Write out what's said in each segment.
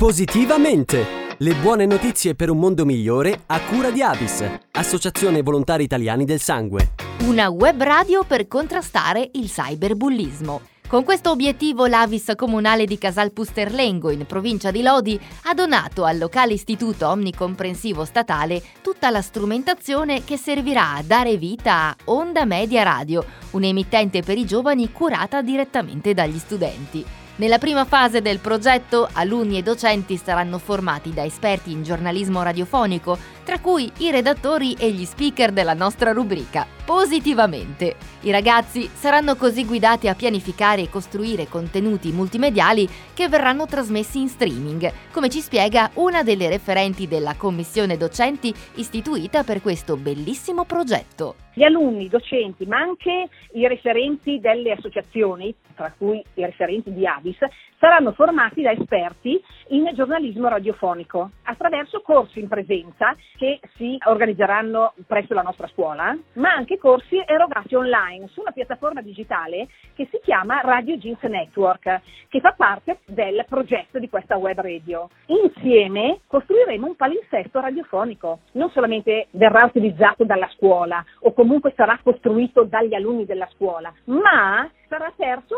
Positivamente! Le buone notizie per un mondo migliore a cura di Abis, Associazione Volontari Italiani del Sangue. Una web radio per contrastare il cyberbullismo. Con questo obiettivo l'Avis comunale di Casalpusterlengo, in provincia di Lodi, ha donato al locale istituto omnicomprensivo statale tutta la strumentazione che servirà a dare vita a Onda Media Radio, un'emittente per i giovani curata direttamente dagli studenti. Nella prima fase del progetto, alunni e docenti saranno formati da esperti in giornalismo radiofonico, tra cui i redattori e gli speaker della nostra rubrica, Positivamente. I ragazzi saranno così guidati a pianificare e costruire contenuti multimediali che verranno trasmessi in streaming, come ci spiega una delle referenti della commissione docenti istituita per questo bellissimo progetto. Gli alunni, i docenti, ma anche i referenti delle associazioni, tra cui i referenti di Abis, saranno formati da esperti in giornalismo radiofonico attraverso corsi in presenza che si organizzeranno presso la nostra scuola, ma anche corsi erogati online su una piattaforma digitale che si chiama Radio Jeans Network, che fa parte del progetto di questa web radio. Insieme costruiremo un palinsesto radiofonico, non solamente verrà utilizzato dalla scuola o comunque sarà costruito dagli alunni della scuola, ma sarà aperto,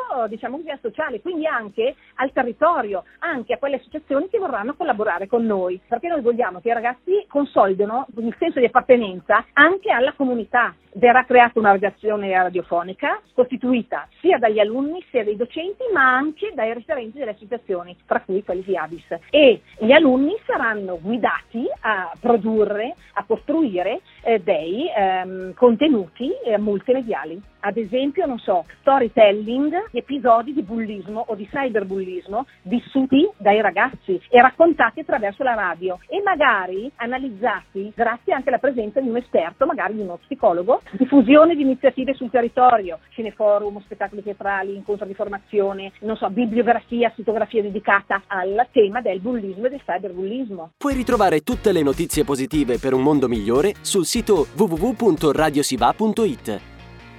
via sociale, quindi anche al territorio, anche a quelle associazioni che vorranno collaborare con noi, perché noi vogliamo che i ragazzi consolidino il senso di appartenenza anche alla comunità. Verrà creata una redazione radiofonica costituita sia dagli alunni sia dai docenti, ma anche dai referenti delle associazioni, tra cui quelli di Abis, e gli alunni saranno guidati a produrre, a costruire dei contenuti multimediali, ad esempio, storytelling, episodi di bullismo o di cyberbullismo vissuti dai ragazzi e raccontati attraverso la radio e magari analizzati grazie anche alla presenza di un esperto, magari di uno psicologo, diffusione di iniziative sul territorio, cineforum, spettacoli teatrali, incontri di formazione, bibliografia, fotografia dedicata al tema del bullismo e del cyberbullismo. Puoi ritrovare tutte le notizie positive per un mondo migliore sul sito www.radiosiva.it.